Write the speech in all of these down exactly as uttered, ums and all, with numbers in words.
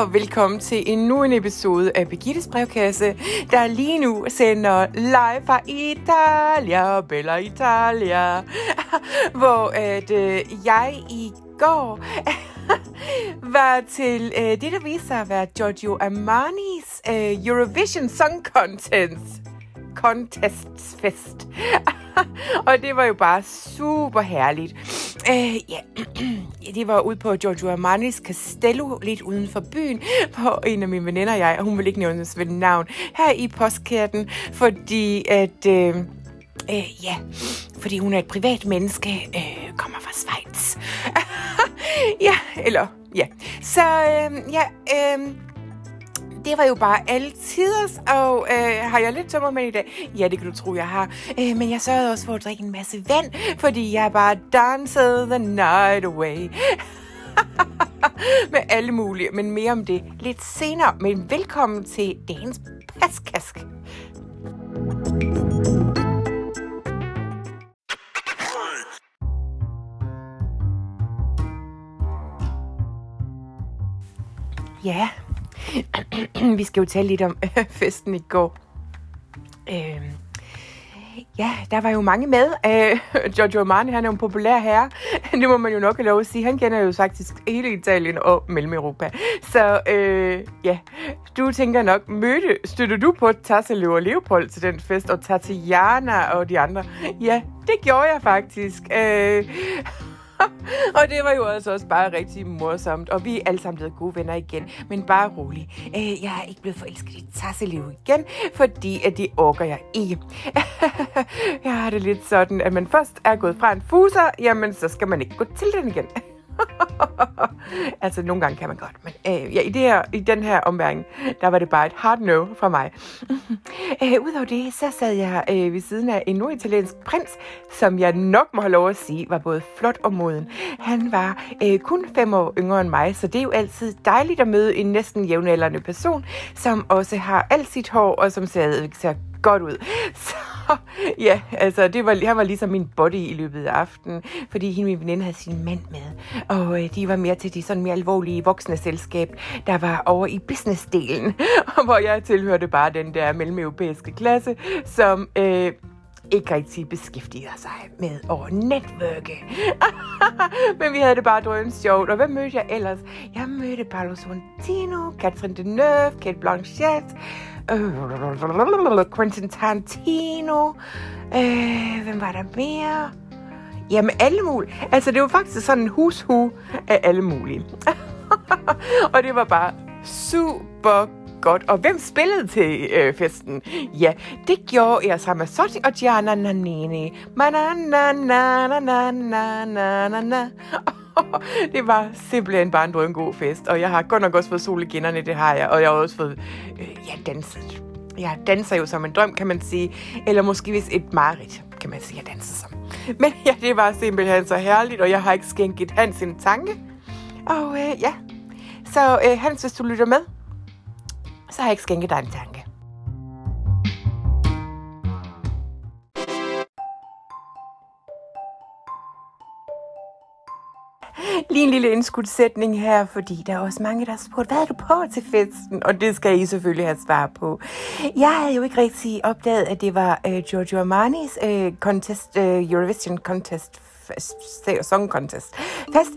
og velkommen til endnu en episode af Birgittes brevkasse, der lige nu sender live fra Italia, Bella Italia, hvor at, øh, jeg i går var til øh, det, der viser sig at være Giorgio Armanis øh, Eurovision Song Contest. Contestsfest. Og det var jo bare super herligt. Øh, ja. Det var ude på Giorgio Armanis Castello, lidt uden for byen, hvor en af mine veninder og jeg, og hun vil ikke nævne sit navn, her i postkærten, fordi at... Øh, øh, ja, fordi hun er et privat menneske, øh, kommer fra Schweiz. ja, eller... Ja. Så øh, ja... Øh, Det var jo bare alle tiders, og øh, har jeg lidt tømmermænd i dag? Ja, det kan du tro, jeg har. Øh, men jeg sørgede også for at drikke en masse vand, fordi jeg bare danced the night away. Med alle mulige, men mere om det lidt senere. Men velkommen til dagens paskask. Ja... Vi skal jo tale lidt om øh, festen i går. Øh, ja, der var jo mange med. Øh, Giorgio Armani, han er jo en populær herre. Det må man jo nok have lov at sige. Han kender jo faktisk hele Italien og Mellem-Europa. Så øh, ja, du tænker nok, mødte, støtter du på Tassilo og Leopold til den fest, og Tatiana og de andre? Ja, det gjorde jeg faktisk. Øh... Og det var jo altså også bare rigtig morsomt, og vi er alle sammen blevet gode venner igen, men bare rolig. Øh, jeg er ikke blevet forelsket i Tasseliv igen, fordi at det orker jeg ikke. Jeg har det lidt sådan, at man først er gået fra en fuser, jamen så skal man ikke gå til den igen. Altså nogle gange kan man godt, men øh, ja, i, det her, i den her omværing, der var det bare et hard no fra mig. øh, Udover det, så sad jeg øh, ved siden af en norditaliensk prins, som jeg nok må have lov at sige var både flot og moden. Han var øh, kun fem år yngre end mig, så det er jo altid dejligt at møde en næsten jævnaldrende person, som også har alt sit hår og som ser, ser godt ud. Så ja, altså, det var, han var ligesom min body i løbet af aftenen, fordi hende, min veninde, havde sin mand med, og øh, de var mere til de sådan mere alvorlige voksne selskab, der var over i businessdelen, hvor jeg tilhørte bare den der mellemeuropæiske klasse, som øh, ikke rigtig beskæftiger sig med over netværke. Men vi havde det bare drømt sjovt, og hvad mødte jeg ellers? Jeg mødte Paolo Sorrentino, Catherine Deneuve, Cate Blanchett, Quentin Tarantino, øh, hvem var der mere? Jamen alle mulige. Altså det var faktisk sådan en hushu af alle mulige. Og det var bare super godt. Og hvem spillede til øh, festen? Ja, det gjorde jeg sammen med Sotti og Gianna Nannini. Mananananananananana. Det var simpelthen bare en drøn god fest, og jeg har godt nok også fået sol i kinderne, det har jeg, og jeg har også fået, øh, jeg danset. Jeg danser jo som en drøm, kan man sige, eller måske hvis et mareridt, kan man sige, jeg danser som. Men ja, det var simpelthen så herligt, og jeg har ikke skænket Hans en tanke, og øh, ja, så øh, Hans, hvis du lytter med, så har jeg ikke skænket dig en tanke. Lige en lille indskudsætning her, fordi der er også mange, der har spurgt, hvad er du på til festen? Og det skal I selvfølgelig have svar på. Jeg havde jo ikke rigtig opdaget, at det var uh, Giorgio Armanis uh, contest, uh, Eurovision Contest Song Contest fest.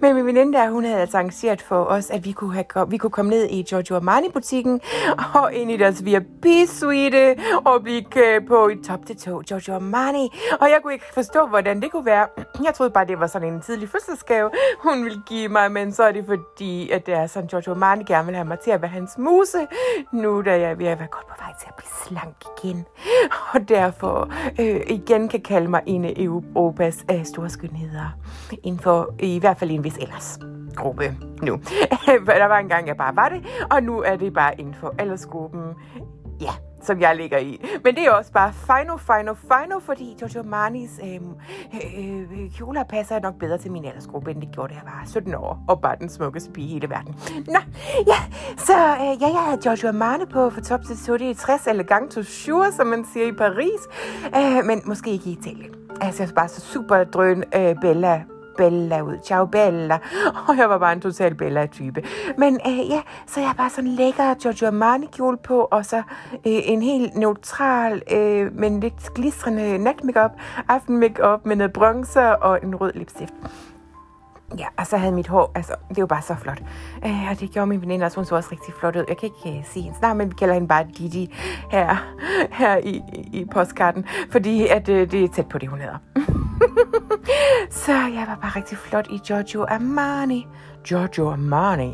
Men min veninde der, hun havde altså arrangeret for os, at vi kunne, have kom- vi kunne komme ned i Giorgio Armani-butikken og ind i deres V I P-suite og blive klædt på i top til tog Giorgio Armani. Og jeg kunne ikke forstå, hvordan det kunne være. Jeg troede bare, det var sådan en tidlig fødselsgave, hun ville give mig, men så er det fordi, at det er sådan, Giorgio Armani gerne vil have mig til at være hans muse. Nu da jeg vil være godt på vej til at blive slank igen, og derfor øh, igen kan kalde mig en af Europas øh, store skønheder inden for i hvert fald en vis ellers gruppe nu. Der var engang, jeg bare var det, og nu er det bare inden for aldersgruppen, ja, som jeg ligger i. Men det er også bare final, final, final, fordi Giorgio Armanis øh, øh, kjoler passer nok bedre til min aldersgruppe, end det gjorde, da jeg var sytten år, og bare den smukkeste pige i hele verden. Nå, ja, så øh, ja, jeg havde Giorgio Armani på for top til syv nul, eller gang to sure, som man siger i Paris, øh, men måske ikke i Italien. Altså, jeg var bare så super drøn øh, Bella Bella ud. Ciao Bella. Og jeg var bare en total Bella-type. Men øh, ja, så jeg bare sådan lækker Giorgio Armani kjole på, og så øh, en helt neutral, øh, men lidt glistrende nat-makeup, aften-makeup med noget bronzer og en rød lipstift. Ja, og så havde mit hår, altså, det var bare så flot. Øh, og det gjorde min veninde også, hun så også rigtig flot ud. Jeg kan ikke uh, sige hendes navn, men vi kalder hende bare Didi her, her i, i postkarten, fordi at, uh, det er tæt på det, hun hedder. Så jeg var bare rigtig flot i Giorgio Armani. Giorgio Armani.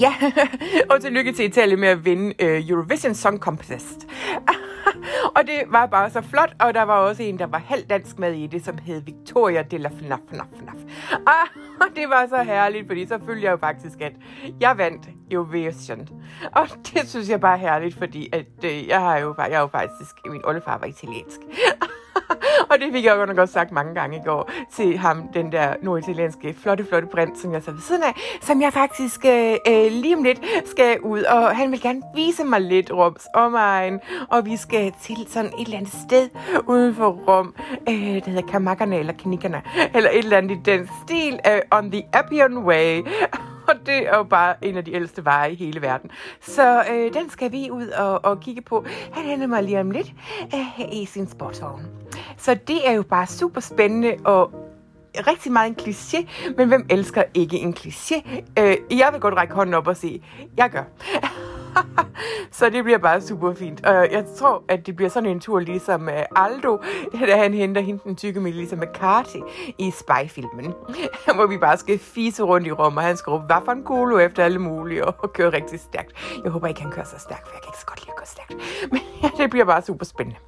Ja, og tillykke til Italien med at vinde uh, Eurovision Song Contest. Og det var bare så flot, og der var også en, der var halvdansk med i det, som hed Victoria Delafnafnafnaf. Og det var så herligt, fordi så følte jeg jo faktisk, at jeg vandt Eurovision. Og det synes jeg bare er herligt, fordi at, øh, jeg, har jo, jeg har jo faktisk, min oldefar var italiensk. Og det fik jeg jo godt sagt mange gange i går til ham, den der norditalienske flotte, flotte prins, som jeg så ved siden af, som jeg faktisk øh, lige om lidt skal ud, og han vil gerne vise mig lidt Roms omegn, og vi skal til sådan et eller andet sted uden for Rom, øh, det hedder Kamakkerne eller Knikkerne, eller et eller andet i den stil, øh, on the Appian Way. Og det er jo bare en af de ældste veje i hele verden. Så øh, den skal vi ud og, og kigge på. Han henter mig lige om lidt øh, i sin sportsvogn. Så det er jo bare super spændende og rigtig meget en kliché. Men hvem elsker ikke en kliché? Øh, jeg vil godt række hånden op og sige, jeg gør. Så det bliver bare super fint. Og jeg tror, at det bliver sådan en tur ligesom Aldo, da han henter hende den tykke med ligesom Cate i Spy-filmen. Hvor vi bare skal fise rundt i Rom, og han skal råbe vaffankolo efter alle mulige og køre rigtig stærkt. Jeg håber ikke, han kører så stærkt, for jeg kan ikke så godt lide at køre stærkt. Men ja, det bliver bare super spændende.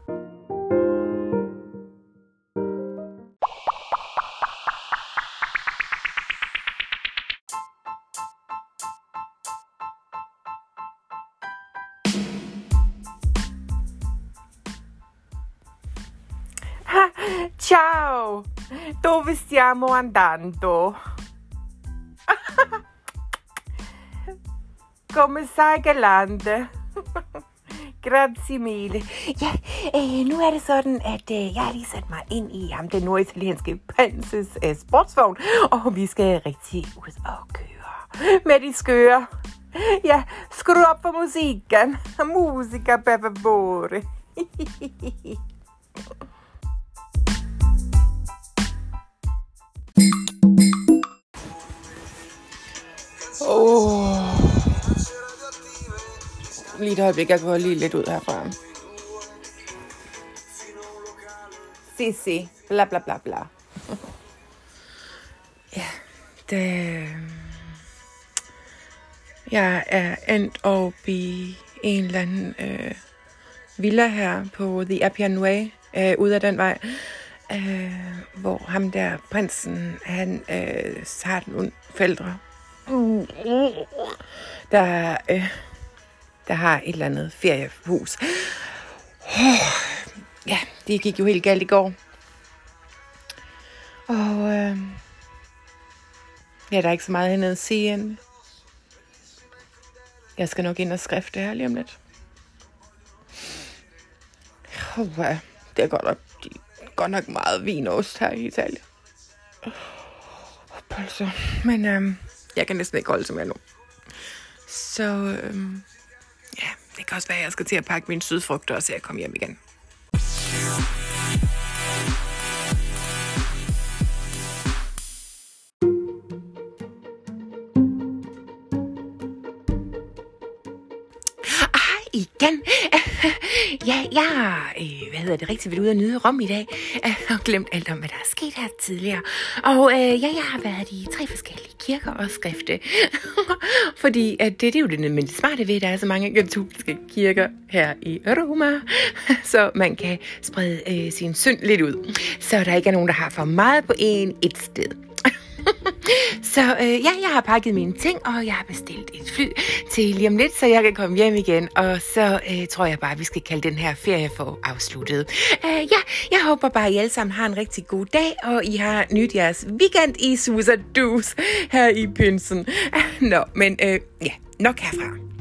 Ciao! Dove stiamo andando? Come stai galante? Grazie mille. Ja, øh, nu er det sådan, at øh, jeg har lige sat mig ind i ham, den norditalienske prinses øh, sportsvogn, og vi skal rigtig ud og køre med de skøre. Ja, skru op for musikken. Musica per favore. Oh. Lige et øjeblik, jeg går lige lidt ud herfra. Si, si. Bla, bla, bla, bla. Ja, det... Jeg er endt op i en eller anden øh, villa her på The Appian Way, øh, ude af den vej. Øh, hvor ham der, prinsen, han øh, har nogle forældre. Der, øh, der har et eller andet feriehus. Oh, ja, det gik jo helt galt i går. Og øh, ja, der er ikke så meget andet at sige end. Jeg skal nok ind og skrifte her lige om lidt. Oh, ja, det er godt nok, de, godt nok meget vin og ost her i Italien. Oh, pølser. Men øh, jeg kan næsten ikke holde som jeg nu. Så øhm, ja, det kan også være, at jeg skal til at pakke mine sydfrugter, og så jeg kommer hjem igen. Ah, igen! Ja, ja, øh, hvad hedder det, rigtig vildt ude at nyde Rom i dag. Og glemt alt om, hvad der er sket her tidligere. Og øh, ja, jeg har været i tre forskellige kirker og skrifte. Fordi at det, det er jo det, men det smarte ved, at der er så mange katolske kirker her i Roma. Så man kan sprede øh, sin synd lidt ud. Så der ikke er nogen, der har for meget på en et sted. Så øh, ja, jeg har pakket mine ting, og jeg har bestilt et fly til lige om lidt, så jeg kan komme hjem igen. Og så øh, tror jeg bare, at vi skal kalde den her ferie for afsluttet. Øh, ja, jeg håber bare, at I alle sammen har en rigtig god dag, og I har nyt jeres weekend i sus og dus her i pinsen. Nå, men øh, ja, nok herfra.